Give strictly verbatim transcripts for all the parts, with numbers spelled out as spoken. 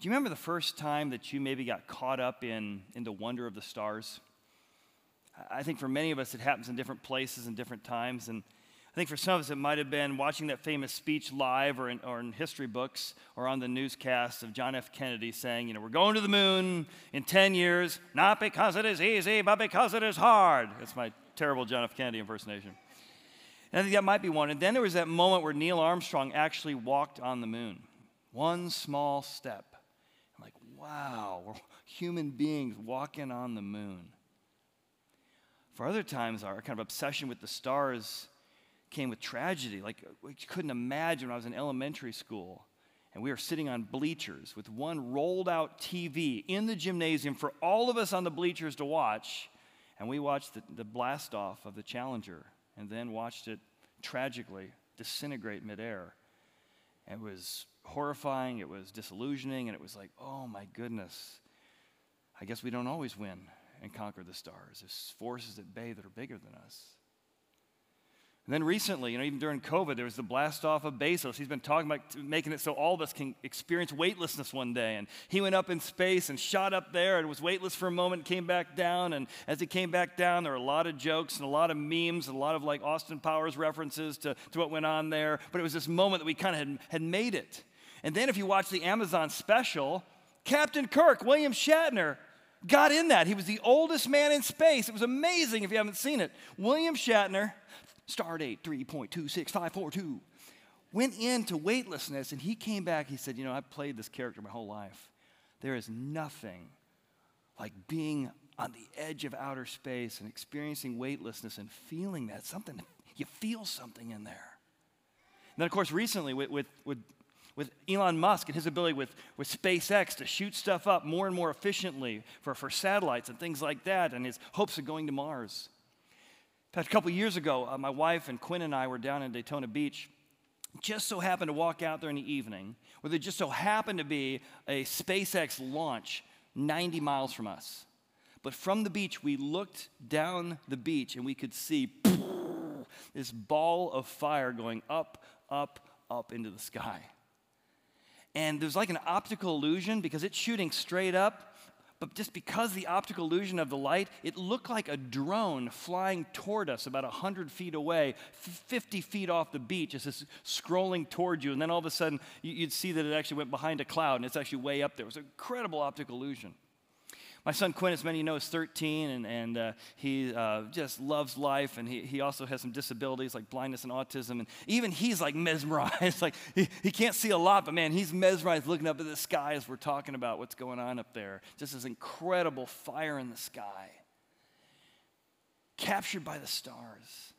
Do you remember the first time that you maybe got caught up in, in the wonder of the stars? I think for many of us it happens in different places and different times, and I think for some of us it might have been watching that famous speech live or in, or in history books or on the newscast of John F. Kennedy saying, you know, we're going to the moon in ten years, not because it is easy, but because it is hard. That's my terrible John F. Kennedy impersonation. And I think that might be one. And then there was that moment where Neil Armstrong actually walked on the moon. One small step. I'm like, wow, we're human beings walking on the moon. For other times, our kind of obsession with the stars came with tragedy. Like, we couldn't imagine when I was in elementary school, and we were sitting on bleachers with one rolled-out T V in the gymnasium for all of us on the bleachers to watch, and we watched the, the blast-off of the Challenger, and then watched it tragically disintegrate midair. It was horrifying, it was disillusioning, and it was like, oh my goodness, I guess we don't always win and conquer the stars. There's forces at bay that are bigger than us. And then recently, you know, even during COVID, there was the blast off of Bezos. He's been talking about making it so all of us can experience weightlessness one day. And he went up in space and shot up there and was weightless for a moment and came back down. And as he came back down, there were a lot of jokes and a lot of memes and a lot of like Austin Powers references to, to what went on there. But it was this moment that we kind of had, had made it. And then if you watch the Amazon special, Captain Kirk, William Shatner, got in that. He was the oldest man in space. It was amazing if you haven't seen it. William Shatner, stardate three point two six five four two, went into weightlessness, and he came back. He said, you know, I played this character my whole life. There is nothing like being on the edge of outer space and experiencing weightlessness and feeling that. Something, you feel something in there. And then, of course, recently with, with, with with Elon Musk and his ability with, with SpaceX to shoot stuff up more and more efficiently for, for satellites and things like that, and his hopes of going to Mars. In fact, a couple years ago, uh, my wife and Quinn and I were down in Daytona Beach. Just so happened to walk out there in the evening where there just so happened to be a SpaceX launch ninety miles from us. But from the beach, we looked down the beach and we could see this ball of fire going up, up, up into the sky. And there's like an optical illusion because it's shooting straight up, but just because the optical illusion of the light, it looked like a drone flying toward us about one hundred feet away, fifty feet off the beach, it's just scrolling toward you, and then all of a sudden, you'd see that it actually went behind a cloud, and it's actually way up there. It was an incredible optical illusion. My son Quinn, as many of you know, is thirteen, and, and uh, he uh, just loves life, and he, he also has some disabilities like blindness and autism, and even he's like mesmerized. Like he, he can't see a lot, but man, he's mesmerized looking up at the sky as we're talking about what's going on up there. Just this incredible fire in the sky, captured by the stars.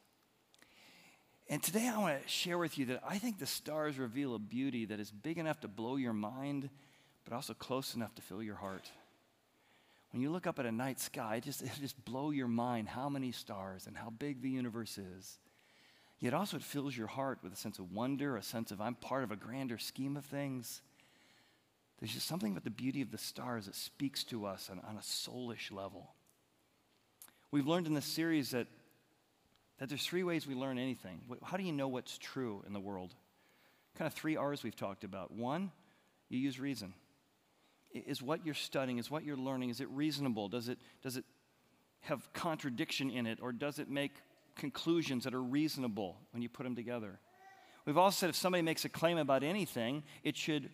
And today I want to share with you that I think the stars reveal a beauty that is big enough to blow your mind, but also close enough to fill your heart. When you look up at a night sky, it just, it just blows your mind how many stars and how big the universe is. Yet also it fills your heart with a sense of wonder, a sense of I'm part of a grander scheme of things. There's just something about the beauty of the stars that speaks to us on, on a soulish level. We've learned in this series that, that there's three ways we learn anything. How do you know what's true in the world? Kind of three R's we've talked about. One, you use reason. Is what you're studying, is what you're learning, is it reasonable? Does it, does it have contradiction in it, or does it make conclusions that are reasonable when you put them together? We've also said if somebody makes a claim about anything, it should,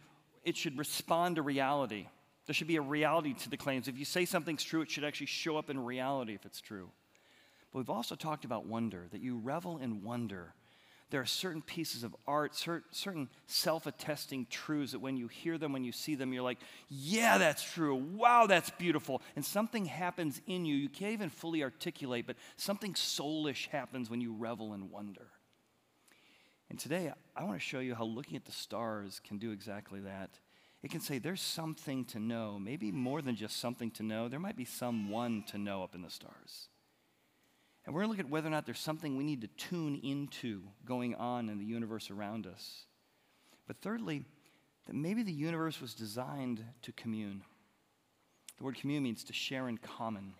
it should respond to reality. There should be a reality to the claims. If you say something's true, it should actually show up in reality if it's true. But we've also talked about wonder, that you revel in wonder. There are certain pieces of art, cer certain self-attesting truths that when you hear them, when you see them, you're like, yeah, that's true. Wow, that's beautiful. And something happens in you. You can't even fully articulate, but something soulish happens when you revel in wonder. And today, I want to show you how looking at the stars can do exactly that. It can say there's something to know, maybe more than just something to know. There might be someone to know up in the stars. And we're going to look at whether or not there's something we need to tune into going on in the universe around us. But thirdly, that maybe the universe was designed to commune. The word commune means to share in common.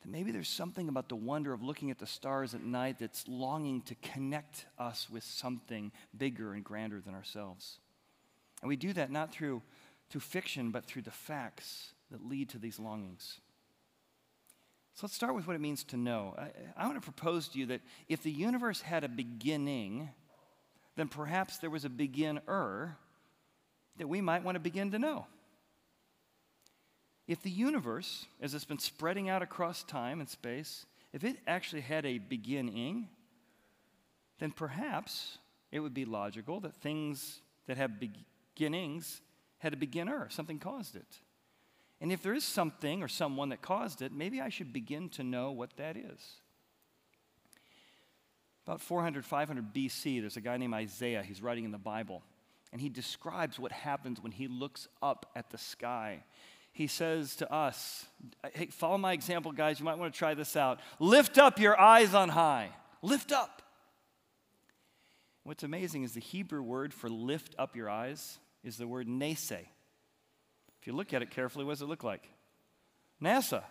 That maybe there's something about the wonder of looking at the stars at night that's longing to connect us with something bigger and grander than ourselves. And we do that not through through fiction, but through the facts that lead to these longings. So let's start with what it means to know. I, I want to propose to you that if the universe had a beginning, then perhaps there was a beginner that we might want to begin to know. If the universe, as it's been spreading out across time and space, if it actually had a beginning, then perhaps it would be logical that things that have beginnings had a beginner, something caused it. And if there is something or someone that caused it, maybe I should begin to know what that is. About four hundred, five hundred B C, there's a guy named Isaiah. He's writing in the Bible, and he describes what happens when he looks up at the sky. He says to us, hey, follow my example, guys. You might want to try this out. Lift up your eyes on high. Lift up. What's amazing is the Hebrew word for lift up your eyes is the word naseh. If you look at it carefully, what does it look like? NASA.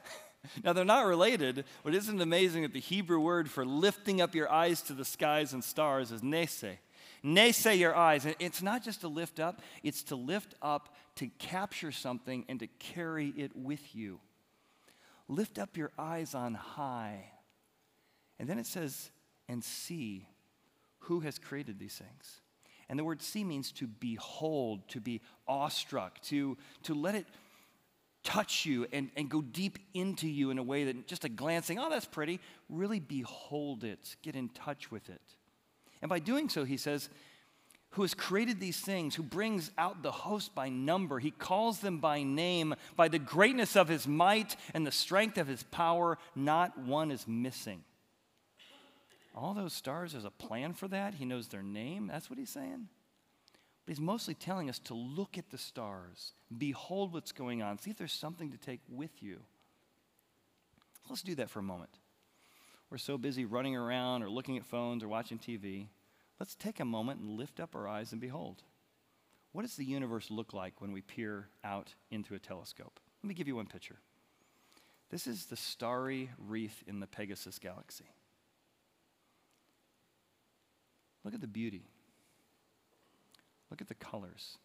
Now, they're not related, but isn't it amazing that the Hebrew word for lifting up your eyes to the skies and stars is naseh? Naseh your eyes. And it's not just to lift up, it's to lift up to capture something and to carry it with you. Lift up your eyes on high. And then it says, and see who has created these things. And the word see means to behold, to be awestruck, to, to let it touch you and, and go deep into you in a way that just a glancing, oh, that's pretty, really behold it, get in touch with it. And by doing so, he says, who has created these things, who brings out the host by number. He calls them by name, by the greatness of his might and the strength of his power, not one is missing. All those stars, there's a plan for that. He knows their name. That's what he's saying. But he's mostly telling us to look at the stars, behold what's going on, see if there's something to take with you. Let's do that for a moment. We're so busy running around or looking at phones or watching T V. Let's take a moment and lift up our eyes and behold. What does the universe look like when we peer out into a telescope? Let me give you one picture. This is the starry wreath in the Pegasus Galaxy. Look at the beauty. Look at the colors.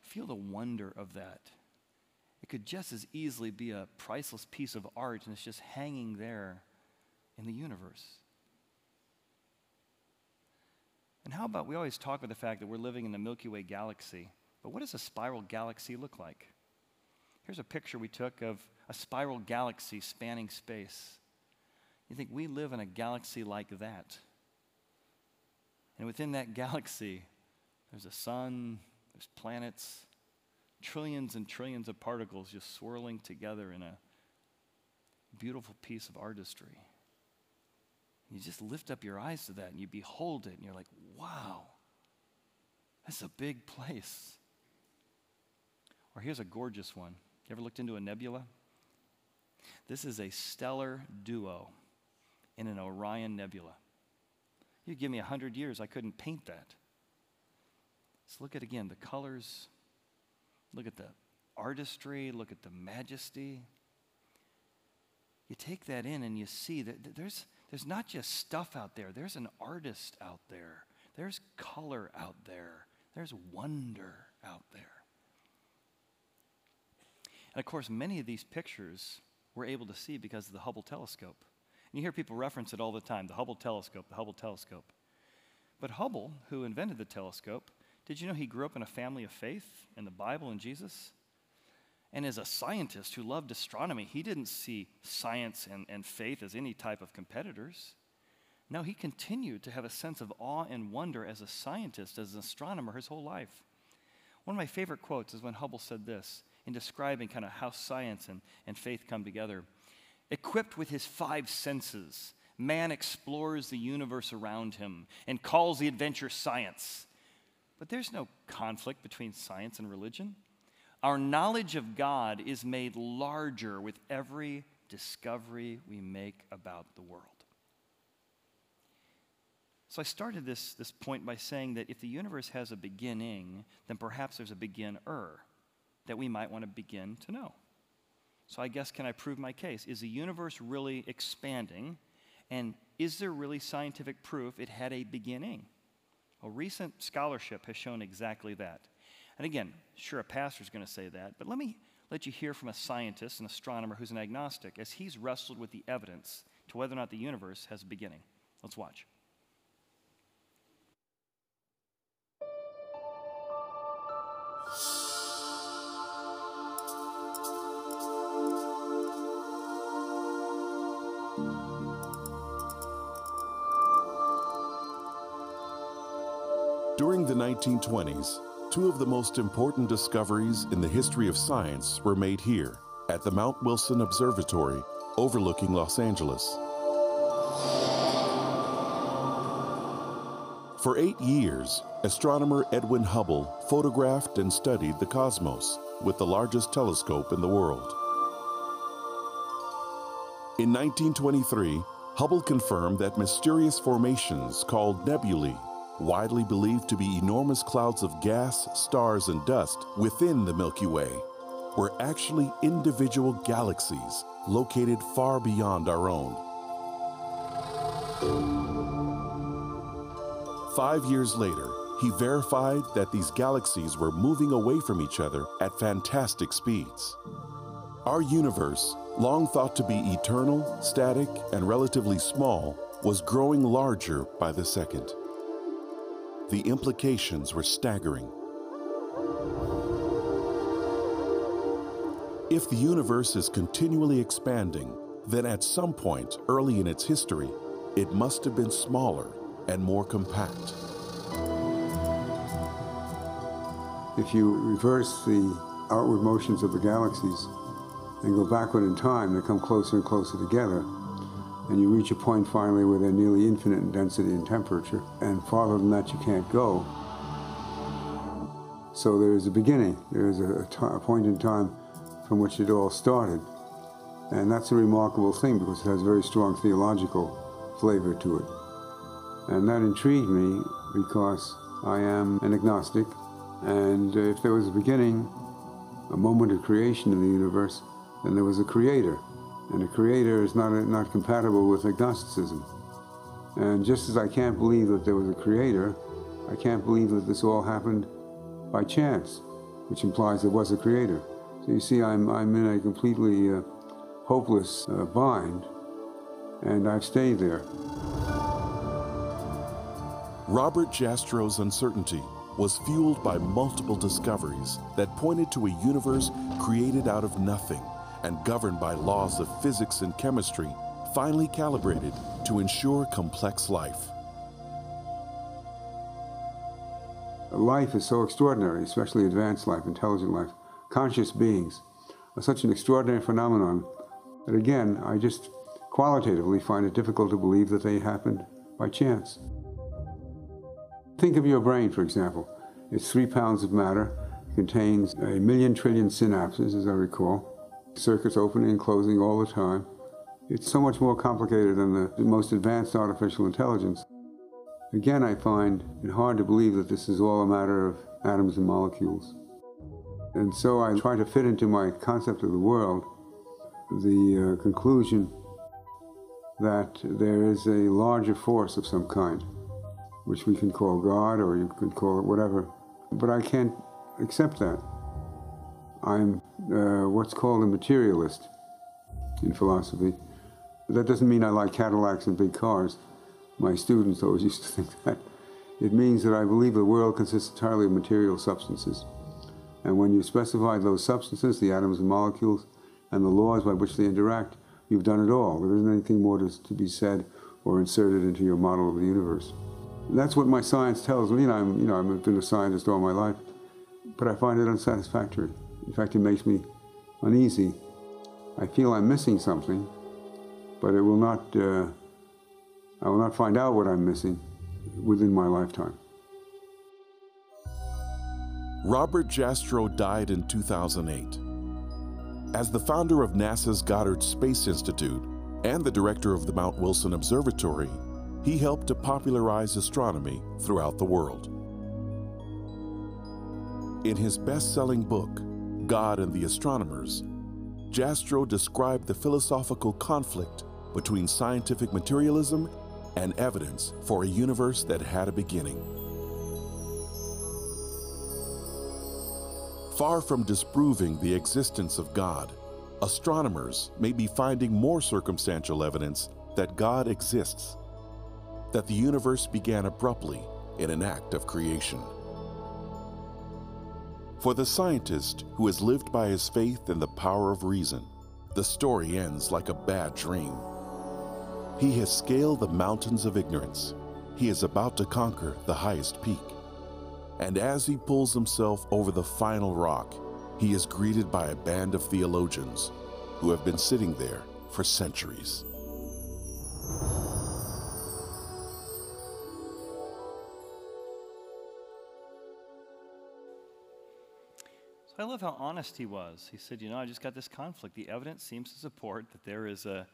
Feel the wonder of that. It could just as easily be a priceless piece of art, and it's just hanging there in the universe. And how about, we always talk about the fact that we're living in the Milky Way galaxy, but what does a spiral galaxy look like? Here's a picture we took of a spiral galaxy spanning space. You think we live in a galaxy like that. And within that galaxy, there's a sun, there's planets, trillions and trillions of particles just swirling together in a beautiful piece of artistry. And you just lift up your eyes to that and you behold it and you're like, wow, that's a big place. Or here's a gorgeous one. You ever looked into a nebula? This is a stellar duo in an Orion Nebula. You give me a hundred years, I couldn't paint that. Let's look at, again, the colors. Look at the artistry. Look at the majesty. You take that in and you see that there's, there's not just stuff out there. There's an artist out there. There's color out there. There's wonder out there. And, of course, many of these pictures we're able to see because of the Hubble Telescope. You hear people reference it all the time, the Hubble Telescope, the Hubble Telescope. But Hubble, who invented the telescope, did you know he grew up in a family of faith and the Bible and Jesus? And as a scientist who loved astronomy, he didn't see science and, and faith as any type of competitors. No, he continued to have a sense of awe and wonder as a scientist, as an astronomer his whole life. One of my favorite quotes is when Hubble said this in describing kind of how science and, and faith come together. Equipped with his five senses, man explores the universe around him and calls the adventure science. But there's no conflict between science and religion. Our knowledge of God is made larger with every discovery we make about the world. So I started this, this point by saying that if the universe has a beginning, then perhaps there's a beginner that we might want to begin to know. So I guess, can I prove my case? Is the universe really expanding? And is there really scientific proof it had a beginning? Well, recent scholarship has shown exactly that. And again, sure, a pastor's going to say that, but let me let you hear from a scientist, an astronomer who's an agnostic, as he's wrestled with the evidence to whether or not the universe has a beginning. Let's watch. During the nineteen twenties, two of the most important discoveries in the history of science were made here at the Mount Wilson Observatory overlooking Los Angeles. For eight years, astronomer Edwin Hubble photographed and studied the cosmos with the largest telescope in the world. In nineteen twenty-three, Hubble confirmed that mysterious formations called nebulae, widely believed to be enormous clouds of gas, stars, and dust within the Milky Way, were actually individual galaxies located far beyond our own. Five years later, he verified that these galaxies were moving away from each other at fantastic speeds. Our universe, long thought to be eternal, static, and relatively small, was growing larger by the second. The implications were staggering. If the universe is continually expanding, then at some point early in its history, it must have been smaller and more compact. If you reverse the outward motions of the galaxies and go backward in time, they come closer and closer together. And you reach a point finally where they're nearly infinite in density and temperature, and farther than that you can't go. So there is a beginning, there is a, a point in time from which it all started. And that's a remarkable thing because it has very strong theological flavor to it. And that intrigued me because I am an agnostic, and if there was a beginning, a moment of creation in the universe, then there was a creator. And a creator is not, not compatible with agnosticism. And just as I can't believe that there was a creator, I can't believe that this all happened by chance, which implies there was a creator. So you see, I'm, I'm in a completely uh, hopeless uh, bind, and I've stayed there. Robert Jastrow's uncertainty was fueled by multiple discoveries that pointed to a universe created out of nothing and governed by laws of physics and chemistry, finely calibrated to ensure complex life. Life is so extraordinary, especially advanced life, intelligent life. Conscious beings are such an extraordinary phenomenon that, again, I just qualitatively find it difficult to believe that they happened by chance. Think of your brain, for example. It's three pounds of matter, it contains a million trillion synapses, as I recall. Circuits opening and closing all the time. It's so much more complicated than the most advanced artificial intelligence. Again, I find it hard to believe that this is all a matter of atoms and molecules. And so I try to fit into my concept of the world the uh, conclusion that there is a larger force of some kind, which we can call God, or you can call it whatever. But I can't accept that. I'm uh, what's called a materialist in philosophy. That doesn't mean I like Cadillacs and big cars. My students always used to think that. It means that I believe the world consists entirely of material substances. And when you specify those substances, the atoms and molecules, and the laws by which they interact, you've done it all. There isn't anything more to, to be said or inserted into your model of the universe. And that's what my science tells me, and I'm, you know, I've been a scientist all my life, but I find it unsatisfactory. In fact, it makes me uneasy. I feel I'm missing something, but it will not, uh, I will not find out what I'm missing within my lifetime. Robert Jastrow died in two thousand eight. As the founder of NASA's Goddard Space Institute and the director of the Mount Wilson Observatory, he helped to popularize astronomy throughout the world. In his best-selling book, God and the Astronomers, Jastrow described the philosophical conflict between scientific materialism and evidence for a universe that had a beginning. Far from disproving the existence of God, astronomers may be finding more circumstantial evidence that God exists, that the universe began abruptly in an act of creation. For the scientist who has lived by his faith in the power of reason, the story ends like a bad dream. He has scaled the mountains of ignorance. He is about to conquer the highest peak. And as he pulls himself over the final rock, he is greeted by a band of theologians who have been sitting there for centuries. So I love how honest he was. He said, you know, I just got this conflict. The evidence seems to support that there is a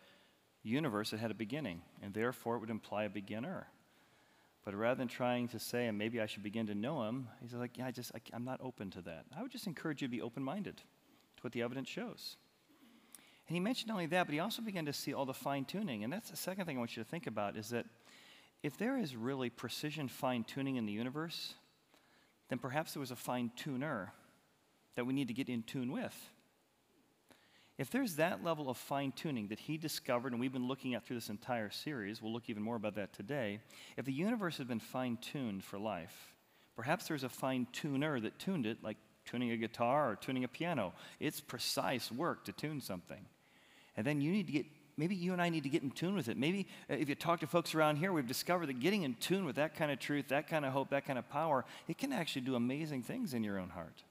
universe that had a beginning, and therefore it would imply a beginner. But rather than trying to say, and maybe I should begin to know him, he's like, yeah, I just, I, I'm not open to that. I would just encourage you to be open-minded to what the evidence shows. And he mentioned not only that, but he also began to see all the fine-tuning. And that's the second thing I want you to think about, is that if there is really precision fine-tuning in the universe, then perhaps there was a fine-tuner that we need to get in tune with. If there's that level of fine-tuning that he discovered, and we've been looking at through this entire series, we'll look even more about that today, if the universe has been fine-tuned for life, perhaps there's a fine-tuner that tuned it, like tuning a guitar or tuning a piano. It's precise work to tune something. And then you need to get, maybe you and I need to get in tune with it. Maybe if you talk to folks around here, we've discovered that getting in tune with that kind of truth, that kind of hope, that kind of power, it can actually do amazing things in your own heart.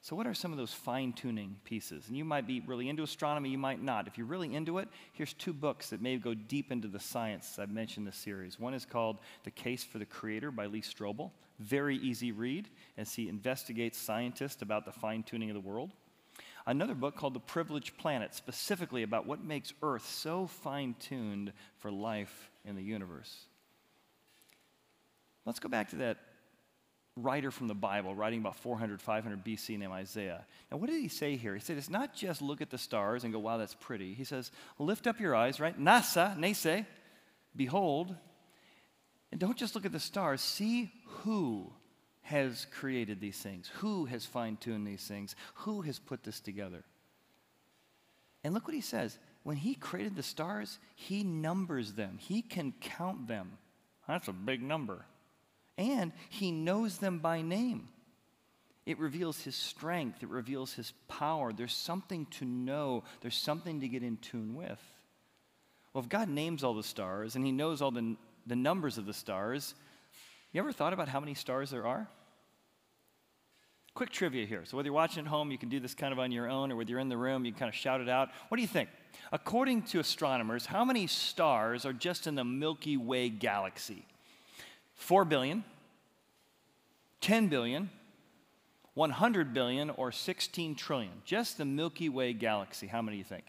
So what are some of those fine-tuning pieces? And you might be really into astronomy, you might not. If you're really into it, here's two books that may go deep into the science I've mentioned this series. One is called The Case for the Creator by Lee Strobel. Very easy read, as he investigates scientists about the fine-tuning of the world. Another book called The Privileged Planet, specifically about what makes Earth so fine-tuned for life in the universe. Let's go back to that writer from the Bible, writing about four hundred, five hundred B C, named Isaiah. Now, what did he say here? He said, it's not just look at the stars and go, wow, that's pretty. He says, lift up your eyes, right? NASA, nase, behold. And don't just look at the stars. See who has created these things, who has fine-tuned these things, who has put this together. And look what he says. When he created the stars, he numbers them. He can count them. That's a big number. And he knows them by name. It reveals his strength. It reveals his power. There's something to know. There's something to get in tune with. Well, if God names all the stars and he knows all the, the numbers of the stars, you ever thought about how many stars there are? Quick trivia here. So whether you're watching at home, you can do this kind of on your own, or whether you're in the room, you can kind of shout it out. What do you think? According to astronomers, how many stars are just in the Milky Way galaxy? four billion, ten billion, one hundred billion, or sixteen trillion. Just the Milky Way galaxy. How many do you think?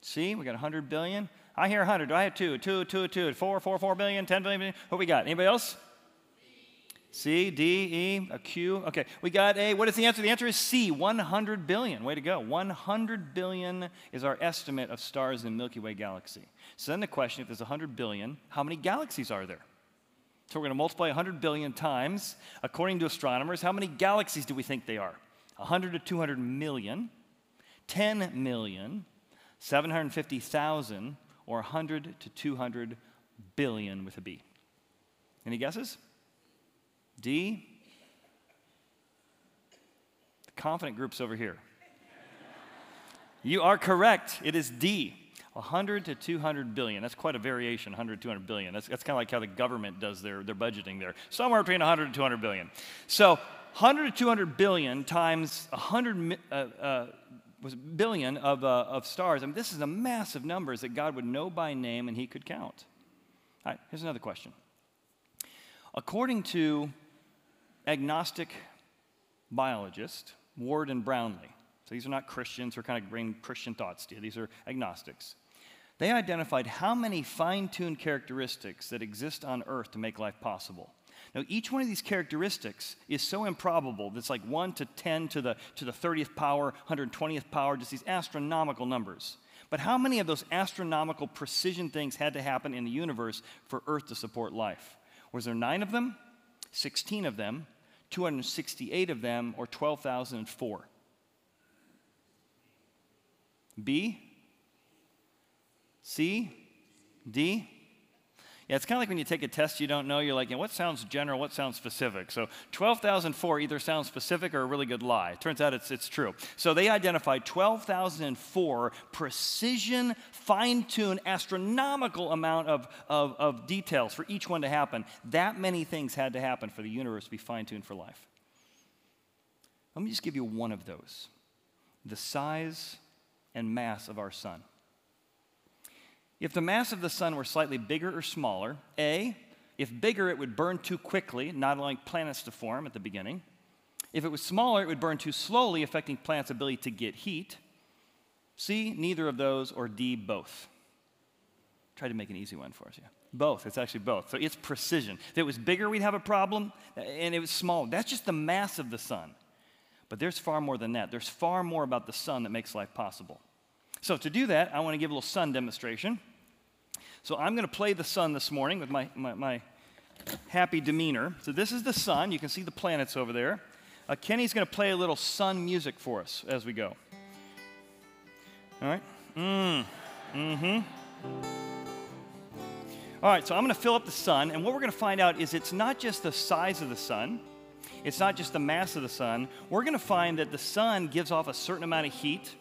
See, we got one hundred billion. I hear one hundred. Do I have two? two, two, two, four, four, four billion, ten billion. What we got? Anybody else? C, D, E, a Q. Okay, we got a, what is the answer? The answer is C, one hundred billion. Way to go. one hundred billion is our estimate of stars in the Milky Way galaxy. So then the question, if there's one hundred billion, how many galaxies are there? So we're going to multiply one hundred billion times. According to astronomers, how many galaxies do we think they are? one hundred to two hundred million, ten million, seven hundred fifty thousand, or one hundred to two hundred billion with a B. Any guesses? D, the confident group's over here. You are correct. It is D, one hundred to two hundred billion. That's quite a variation, one hundred to two hundred billion. That's, that's kind of like how the government does their, their budgeting there. Somewhere between one hundred to two hundred billion. So one hundred to two hundred billion times one hundred uh, uh, was billion of, uh, of stars. I mean, this is a massive numbers that God would know by name and he could count. All right, here's another question. According to agnostic biologists, Ward and Brownlee. So these are not Christians who are kind of bringing Christian thoughts to you. These are agnostics. They identified how many fine-tuned characteristics that exist on Earth to make life possible. Now, each one of these characteristics is so improbable that it's like one to ten to the, to the thirtieth power, one hundred twentieth power, just these astronomical numbers. But how many of those astronomical precision things had to happen in the universe for Earth to support life? Was there nine of them, sixteen of them, two hundred sixty-eight of them, or twelve thousand four. B? C? D? Yeah, it's kind of like when you take a test you don't know, you're like, you know, what sounds general, what sounds specific? So twelve thousand four either sounds specific or a really good lie. It turns out it's, it's true. So they identified twelve thousand four precision, fine-tuned, astronomical amount of, of, of details for each one to happen. That many things had to happen for the universe to be fine-tuned for life. Let me just give you one of those. The size and mass of our sun. If the mass of the sun were slightly bigger or smaller, A, if bigger, it would burn too quickly, not allowing planets to form at the beginning. If it was smaller, it would burn too slowly, affecting planets' ability to get heat. C, neither of those, or D, both. Try to make an easy one for us, yeah. Both, it's actually both. So it's precision. If it was bigger, we'd have a problem, and it was small. That's just the mass of the sun. But there's far more than that. There's far more about the sun that makes life possible. So to do that, I want to give a little sun demonstration. So I'm going to play the sun this morning with my, my, my happy demeanor. So this is the sun. You can see the planets over there. Uh, Kenny's going to play a little sun music for us as we go. All right. Mm. Mm-hmm. All right, so I'm going to fill up the sun. And what we're going to find out is it's not just the size of the sun. It's not just the mass of the sun. We're going to find that the sun gives off a certain amount of heat,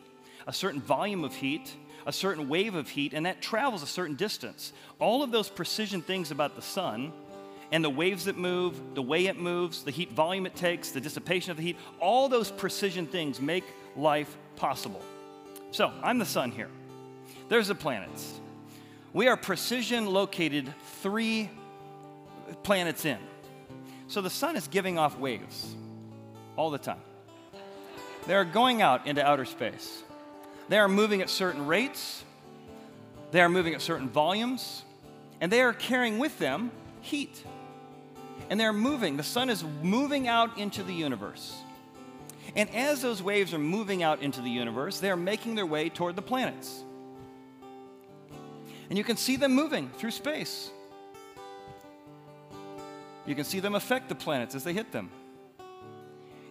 a certain volume of heat, a certain wave of heat, and that travels a certain distance. All of those precision things about the sun and the waves that move, the way it moves, the heat volume it takes, the dissipation of the heat, all those precision things make life possible. So I'm the sun here. There's the planets. We are precision located three planets in. So the sun is giving off waves all the time. They're going out into outer space. They are moving at certain rates, they are moving at certain volumes, and they are carrying with them heat. And they're moving. The sun is moving out into the universe. And as those waves are moving out into the universe, they are making their way toward the planets. And you can see them moving through space. You can see them affect the planets as they hit them.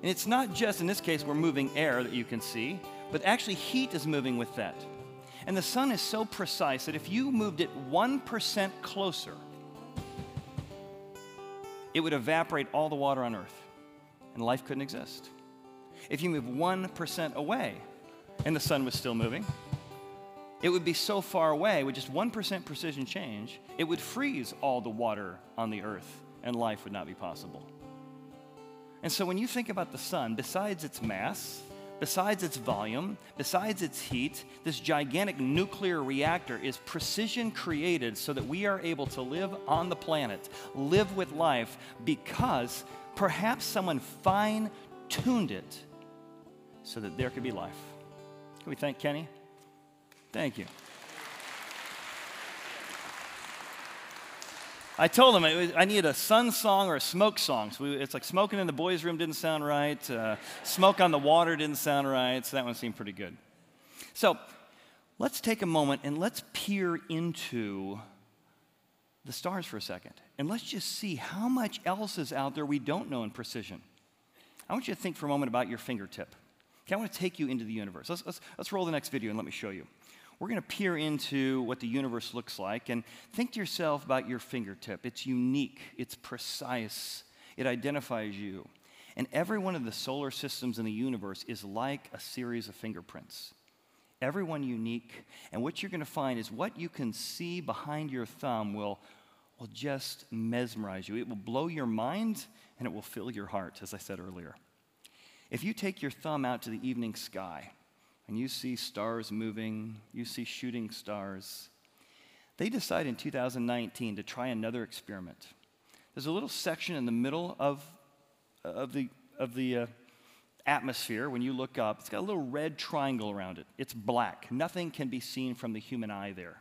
And it's not just, in this case, we're moving air that you can see, but actually heat is moving with that. And the sun is so precise that if you moved it one percent closer, it would evaporate all the water on Earth, and life couldn't exist. If you move one percent away, and the sun was still moving, it would be so far away, with just one percent precision change, it would freeze all the water on the Earth, and life would not be possible. And so when you think about the sun, besides its mass, besides its volume, besides its heat, this gigantic nuclear reactor is precision created so that we are able to live on the planet, live with life, because perhaps someone fine-tuned it so that there could be life. Can we thank Kenny? Thank you. I told him it was, I needed a sun song or a smoke song. So we, it's like smoking in the boys' room didn't sound right. Uh, smoke on the water didn't sound right. So that one seemed pretty good. So let's take a moment and let's peer into the stars for a second. And let's just see how much else is out there we don't know in precision. I want you to think for a moment about your fingertip. Okay, I want to take you into the universe. Let's, let's, let's roll the next video and let me show you. We're going to peer into what the universe looks like and think to yourself about your fingertip. It's unique. It's precise. It identifies you. And every one of the solar systems in the universe is like a series of fingerprints. Every one unique. And what you're going to find is what you can see behind your thumb will, will just mesmerize you. It will blow your mind and it will fill your heart, as I said earlier. If you take your thumb out to the evening sky, and you see stars moving, you see shooting stars. They decided in two thousand nineteen to try another experiment. There's a little section in the middle of, of the, of the uh, atmosphere when you look up. It's got a little red triangle around it. It's black. Nothing can be seen from the human eye there.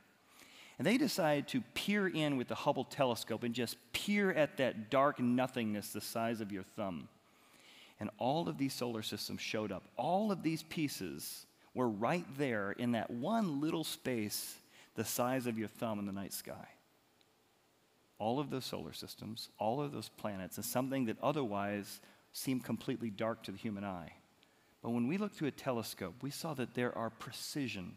And they decided to peer in with the Hubble Telescope and just peer at that dark nothingness the size of your thumb. And all of these solar systems showed up. All of these pieces were right there in that one little space the size of your thumb in the night sky. All of those solar systems, all of those planets, and something that otherwise seem completely dark to the human eye. But when we looked through a telescope, we saw that there are precision,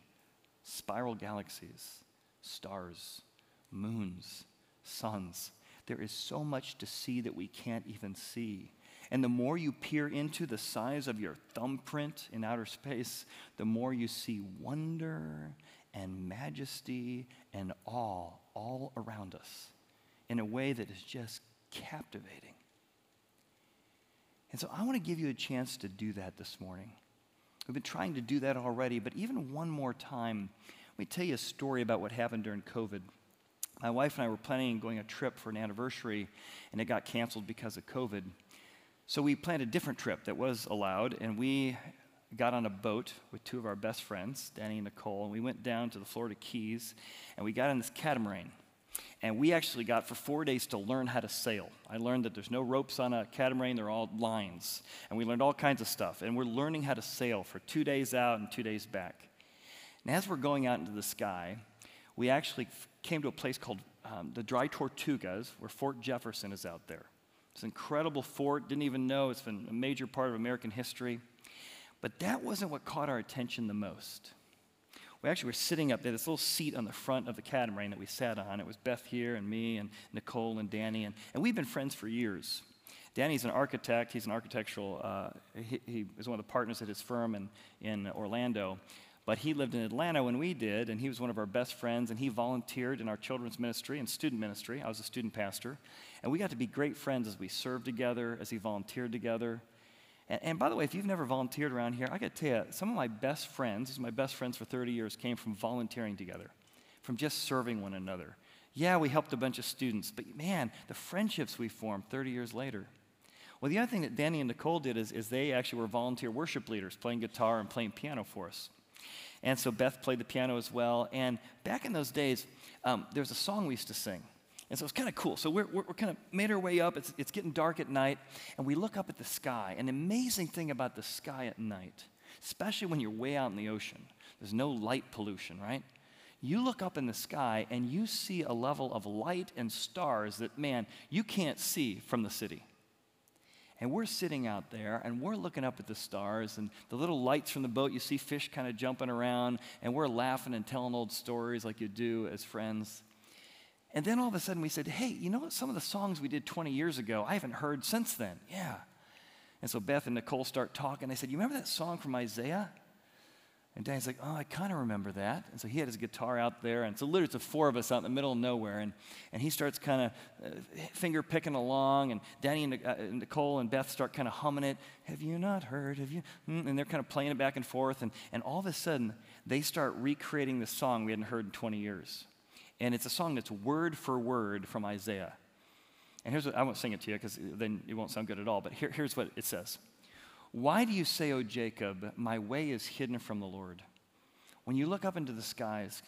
spiral galaxies, stars, moons, suns. There is so much to see that we can't even see. And the more you peer into the size of your thumbprint in outer space, the more you see wonder and majesty and awe all around us in a way that is just captivating. And so I want to give you a chance to do that this morning. We've been trying to do that already, but even one more time, let me tell you a story about what happened during COVID. My wife and I were planning on going on a trip for an anniversary, and it got canceled because of COVID. So we planned a different trip that was allowed, and we got on a boat with two of our best friends, Danny and Nicole, and we went down to the Florida Keys, and we got on this catamaran. And we actually got for four days to learn how to sail. I learned that there's no ropes on a catamaran, they're all lines. And we learned all kinds of stuff. And we're learning how to sail for two days out and two days back. And as we're going out into the sky, we actually came to a place called um, the Dry Tortugas, where Fort Jefferson is out there. It's an incredible fort, didn't even know, it's been a major part of American history. But that wasn't what caught our attention the most. We actually were sitting up there, this little seat on the front of the catamaran that we sat on. It was Beth here and me and Nicole and Danny, and, and we've been friends for years. Danny's an architect. He's an architectural, uh, he, he is one of the partners at his firm in, in Orlando, but he lived in Atlanta when we did, and he was one of our best friends, and he volunteered in our children's ministry and student ministry. I was a student pastor, and we got to be great friends as we served together, as he volunteered together. And, and by the way, if you've never volunteered around here, I got to tell you, some of my best friends, these are my best friends for thirty years, came from volunteering together, from just serving one another. Yeah, we helped a bunch of students, but man, the friendships we formed thirty years later. Well, the other thing that Danny and Nicole did is, is they actually were volunteer worship leaders, playing guitar and playing piano for us. And so Beth played the piano as well. And back in those days, um, there was a song we used to sing. And so it's kind of cool. So we're, we're, we're kind of made our way up. It's, it's getting dark at night, and we look up at the sky. An amazing thing about the sky at night, especially when you're way out in the ocean, there's no light pollution, right? You look up in the sky, and you see a level of light and stars that, man, you can't see from the city. And we're sitting out there, and we're looking up at the stars, and the little lights from the boat, you see fish kind of jumping around, and we're laughing and telling old stories like you do as friends. And then all of a sudden we said, hey, you know what? Some of the songs we did twenty years ago, I haven't heard since then. Yeah. And so Beth and Nicole start talking. They said, you remember that song from Isaiah? And Danny's like, oh, I kind of remember that. And so he had his guitar out there. And so literally it's the four of us out in the middle of nowhere. And, and he starts kind of uh, finger picking along. And Danny and uh, Nicole and Beth start kind of humming it. Have you not heard? Have you? And they're kind of playing it back and forth. And, and all of a sudden they start recreating the song we hadn't heard in twenty years. And it's a song that's word for word from Isaiah. And here's what, I won't sing it to you because then it won't sound good at all, but here, here's what it says. Why do you say, O Jacob, my way is hidden from the Lord? When you look up into the skies,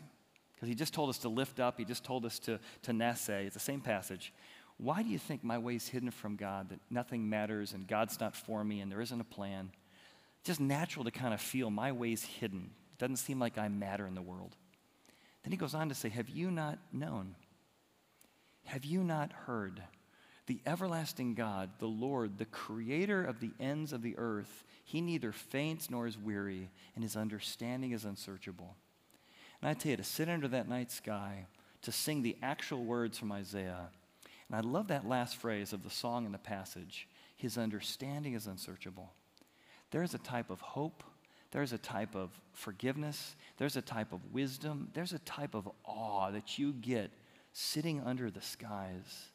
because he just told us to lift up, he just told us to, to nassay, it's the same passage. Why do you think my way is hidden from God, that nothing matters and God's not for me and there isn't a plan? Just natural to kind of feel my way's hidden. It doesn't seem like I matter in the world. Then he goes on to say, have you not known? Have you not heard? The everlasting God, the Lord, the creator of the ends of the earth, he neither faints nor is weary, and his understanding is unsearchable. And I tell you, to sit under that night sky, to sing the actual words from Isaiah, and I love that last phrase of the song in the passage, his understanding is unsearchable. There is a type of hope. There's a type of forgiveness. There's a type of wisdom. There's a type of awe that you get sitting under the skies,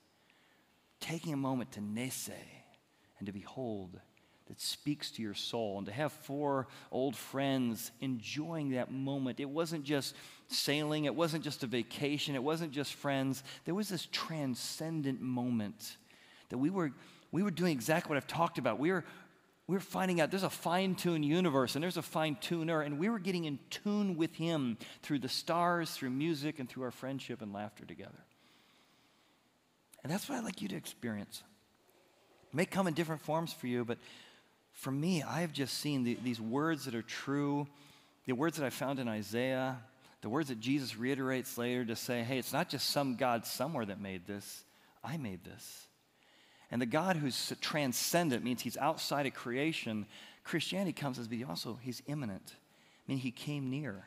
taking a moment to nese and to behold that speaks to your soul. And to have four old friends enjoying that moment. It wasn't just sailing. It wasn't just a vacation. It wasn't just friends. There was this transcendent moment that we were, we were doing exactly what I've talked about. We were We're finding out there's a fine-tuned universe, and there's a fine-tuner, and we were getting in tune with him through the stars, through music, and through our friendship and laughter together. And that's what I'd like you to experience. It may come in different forms for you, but for me, I've just seen the, these words that are true, the words that I found in Isaiah, the words that Jesus reiterates later to say, hey, it's not just some God somewhere that made this. I made this. And the God who's transcendent means he's outside of creation. Christianity comes as being also, he's immanent. I mean, he came near.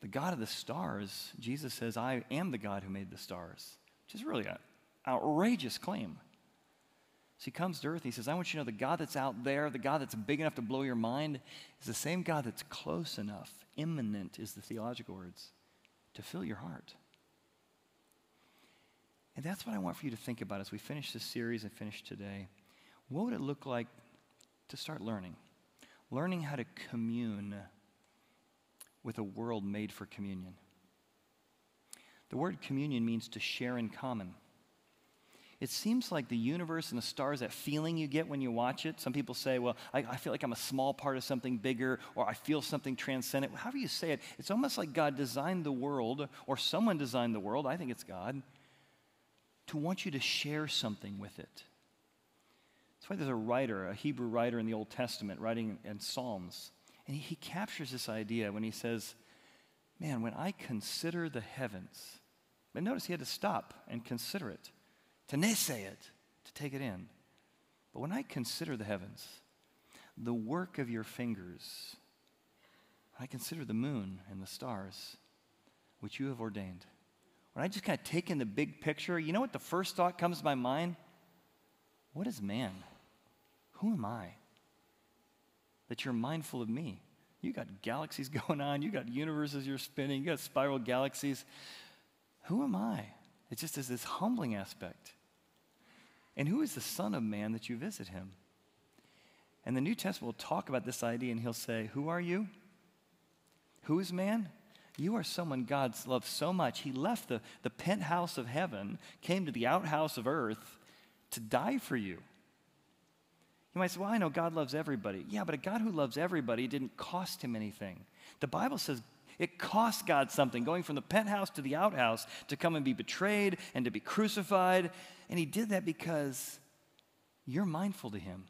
The God of the stars, Jesus says, I am the God who made the stars, which is really an outrageous claim. So he comes to earth and he says, I want you to know the God that's out there, the God that's big enough to blow your mind, is the same God that's close enough, imminent is the theological words, to fill your heart. And that's what I want for you to think about as we finish this series and finish today. What would it look like to start learning? Learning how to commune with a world made for communion. The word communion means to share in common. It seems like the universe and the stars, that feeling you get when you watch it. Some people say, well, I, I feel like I'm a small part of something bigger, or I feel something transcendent. However you say it, it's almost like God designed the world, or someone designed the world, I think it's God, to want you to share something with it. That's why there's a writer, a Hebrew writer in the Old Testament, writing in Psalms, and he, he captures this idea when he says, man, when I consider the heavens, but notice he had to stop and consider it, to naysay it, to take it in. But when I consider the heavens, the work of your fingers, I consider the moon and the stars, which you have ordained. When I just kind of take in the big picture, you know what the first thought comes to my mind? What is man? Who am I? That you're mindful of me. You got galaxies going on. You got universes you're spinning. You got spiral galaxies. Who am I? It just is this humbling aspect. And who is the Son of Man that you visit him? And the New Testament will talk about this idea, and he'll say, who are you? Who is man? You are someone God loves so much. He left the, the penthouse of heaven, came to the outhouse of earth to die for you. You might say, well, I know God loves everybody. Yeah, but a God who loves everybody didn't cost him anything. The Bible says it cost God something, going from the penthouse to the outhouse to come and be betrayed and to be crucified. And he did that because you're mindful to him.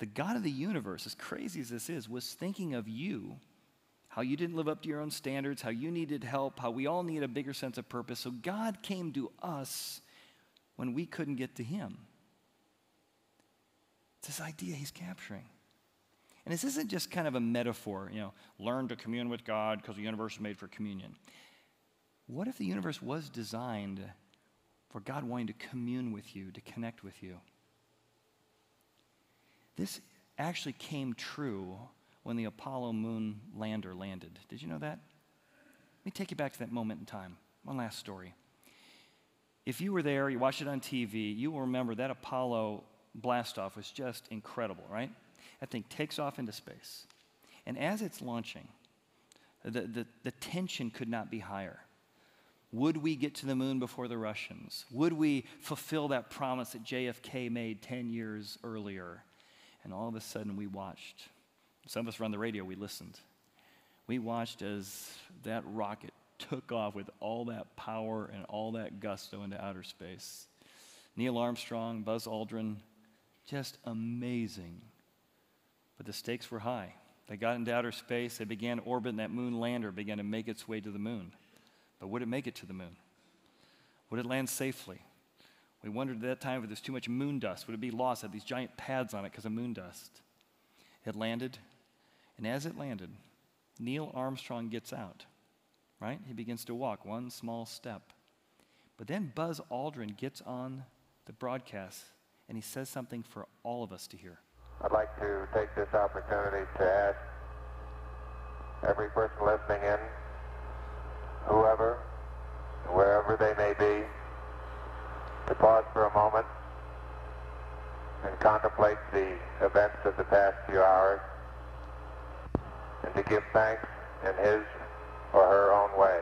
The God of the universe, as crazy as this is, was thinking of you, how you didn't live up to your own standards, how you needed help, how we all need a bigger sense of purpose. So God came to us when we couldn't get to him. It's this idea he's capturing. And this isn't just kind of a metaphor, you know, learn to commune with God because the universe is made for communion. What if the universe was designed for God wanting to commune with you, to connect with you? This actually came true when the Apollo moon lander landed. Did you know that? Let me take you back to that moment in time. One last story. If you were there, you watched it on T V, you will remember that Apollo blastoff was just incredible, right? That thing takes off into space. And as it's launching, the, the, the tension could not be higher. Would we get to the moon before the Russians? Would we fulfill that promise that J F K made ten years earlier? And all of a sudden we watched. Some of us were on the radio, we listened. We watched as that rocket took off with all that power and all that gusto into outer space. Neil Armstrong, Buzz Aldrin, just amazing. But the stakes were high. They got into outer space, they began orbit, and that moon lander began to make its way to the moon. But would it make it to the moon? Would it land safely? We wondered at that time if there's too much moon dust. Would it be lost? It had these giant pads on it because of moon dust. It landed, and as it landed, Neil Armstrong gets out, right? He begins to walk one small step. But then Buzz Aldrin gets on the broadcast, and he says something for all of us to hear. I'd like to take this opportunity to ask every person listening in, whoever, wherever they may be, to pause for a moment and contemplate the events of the past few hours and to give thanks in his or her own way.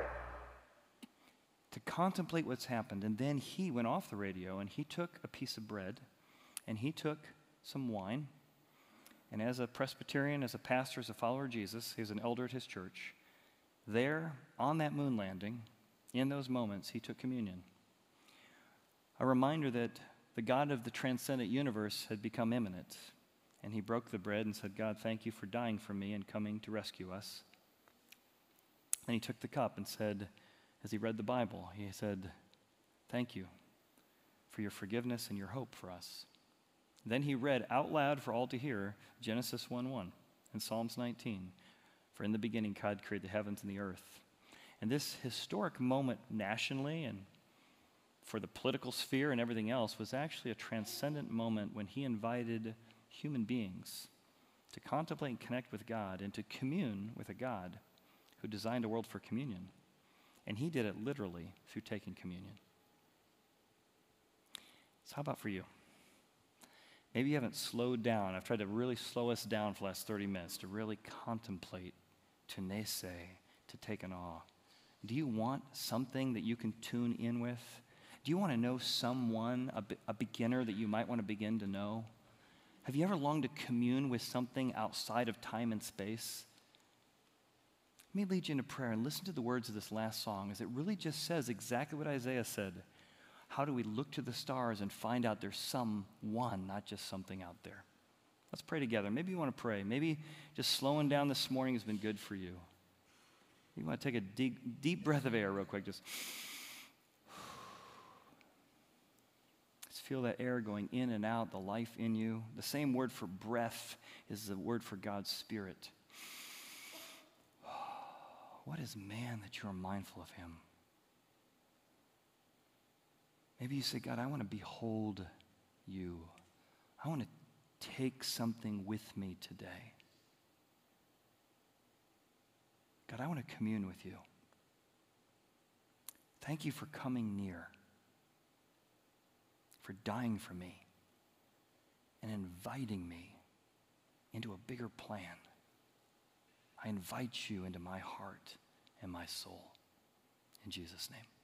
To contemplate what's happened. And then he went off the radio and he took a piece of bread and he took some wine. And as a Presbyterian, as a pastor, as a follower of Jesus, he's an elder at his church, there on that moon landing, in those moments, he took communion. A reminder that the God of the transcendent universe had become immanent, and he broke the bread and said, God, thank you for dying for me and coming to rescue us. And he took the cup and said, as he read the Bible, he said, thank you for your forgiveness and your hope for us. Then he read out loud for all to hear Genesis one one and Psalms nineteen. For in the beginning God created the heavens and the earth. And this historic moment nationally and for the political sphere and everything else was actually a transcendent moment when he invited human beings to contemplate and connect with God and to commune with a God who designed a world for communion. And he did it literally through taking communion. So how about for you? Maybe you haven't slowed down. I've tried to really slow us down for the last thirty minutes to really contemplate, to nese, to take an awe. Do you want something that you can tune in with? Do you want to know someone, a, a beginner that you might want to begin to know? Have you ever longed to commune with something outside of time and space? Let me lead you into prayer and listen to the words of this last song, as it really just says exactly what Isaiah said. How do we look to the stars and find out there's someone, not just something out there? Let's pray together. Maybe you want to pray. Maybe just slowing down this morning has been good for you. You want to take a deep, deep breath of air real quick. Just, just feel that air going in and out, the life in you. The same word for breath is the word for God's Spirit. What is man that you are mindful of him? Maybe you say, God, I want to behold you. I want to take something with me today. God, I want to commune with you. Thank you for coming near, for dying for me, and inviting me into a bigger plan. I invite you into my heart and my soul. In Jesus' name.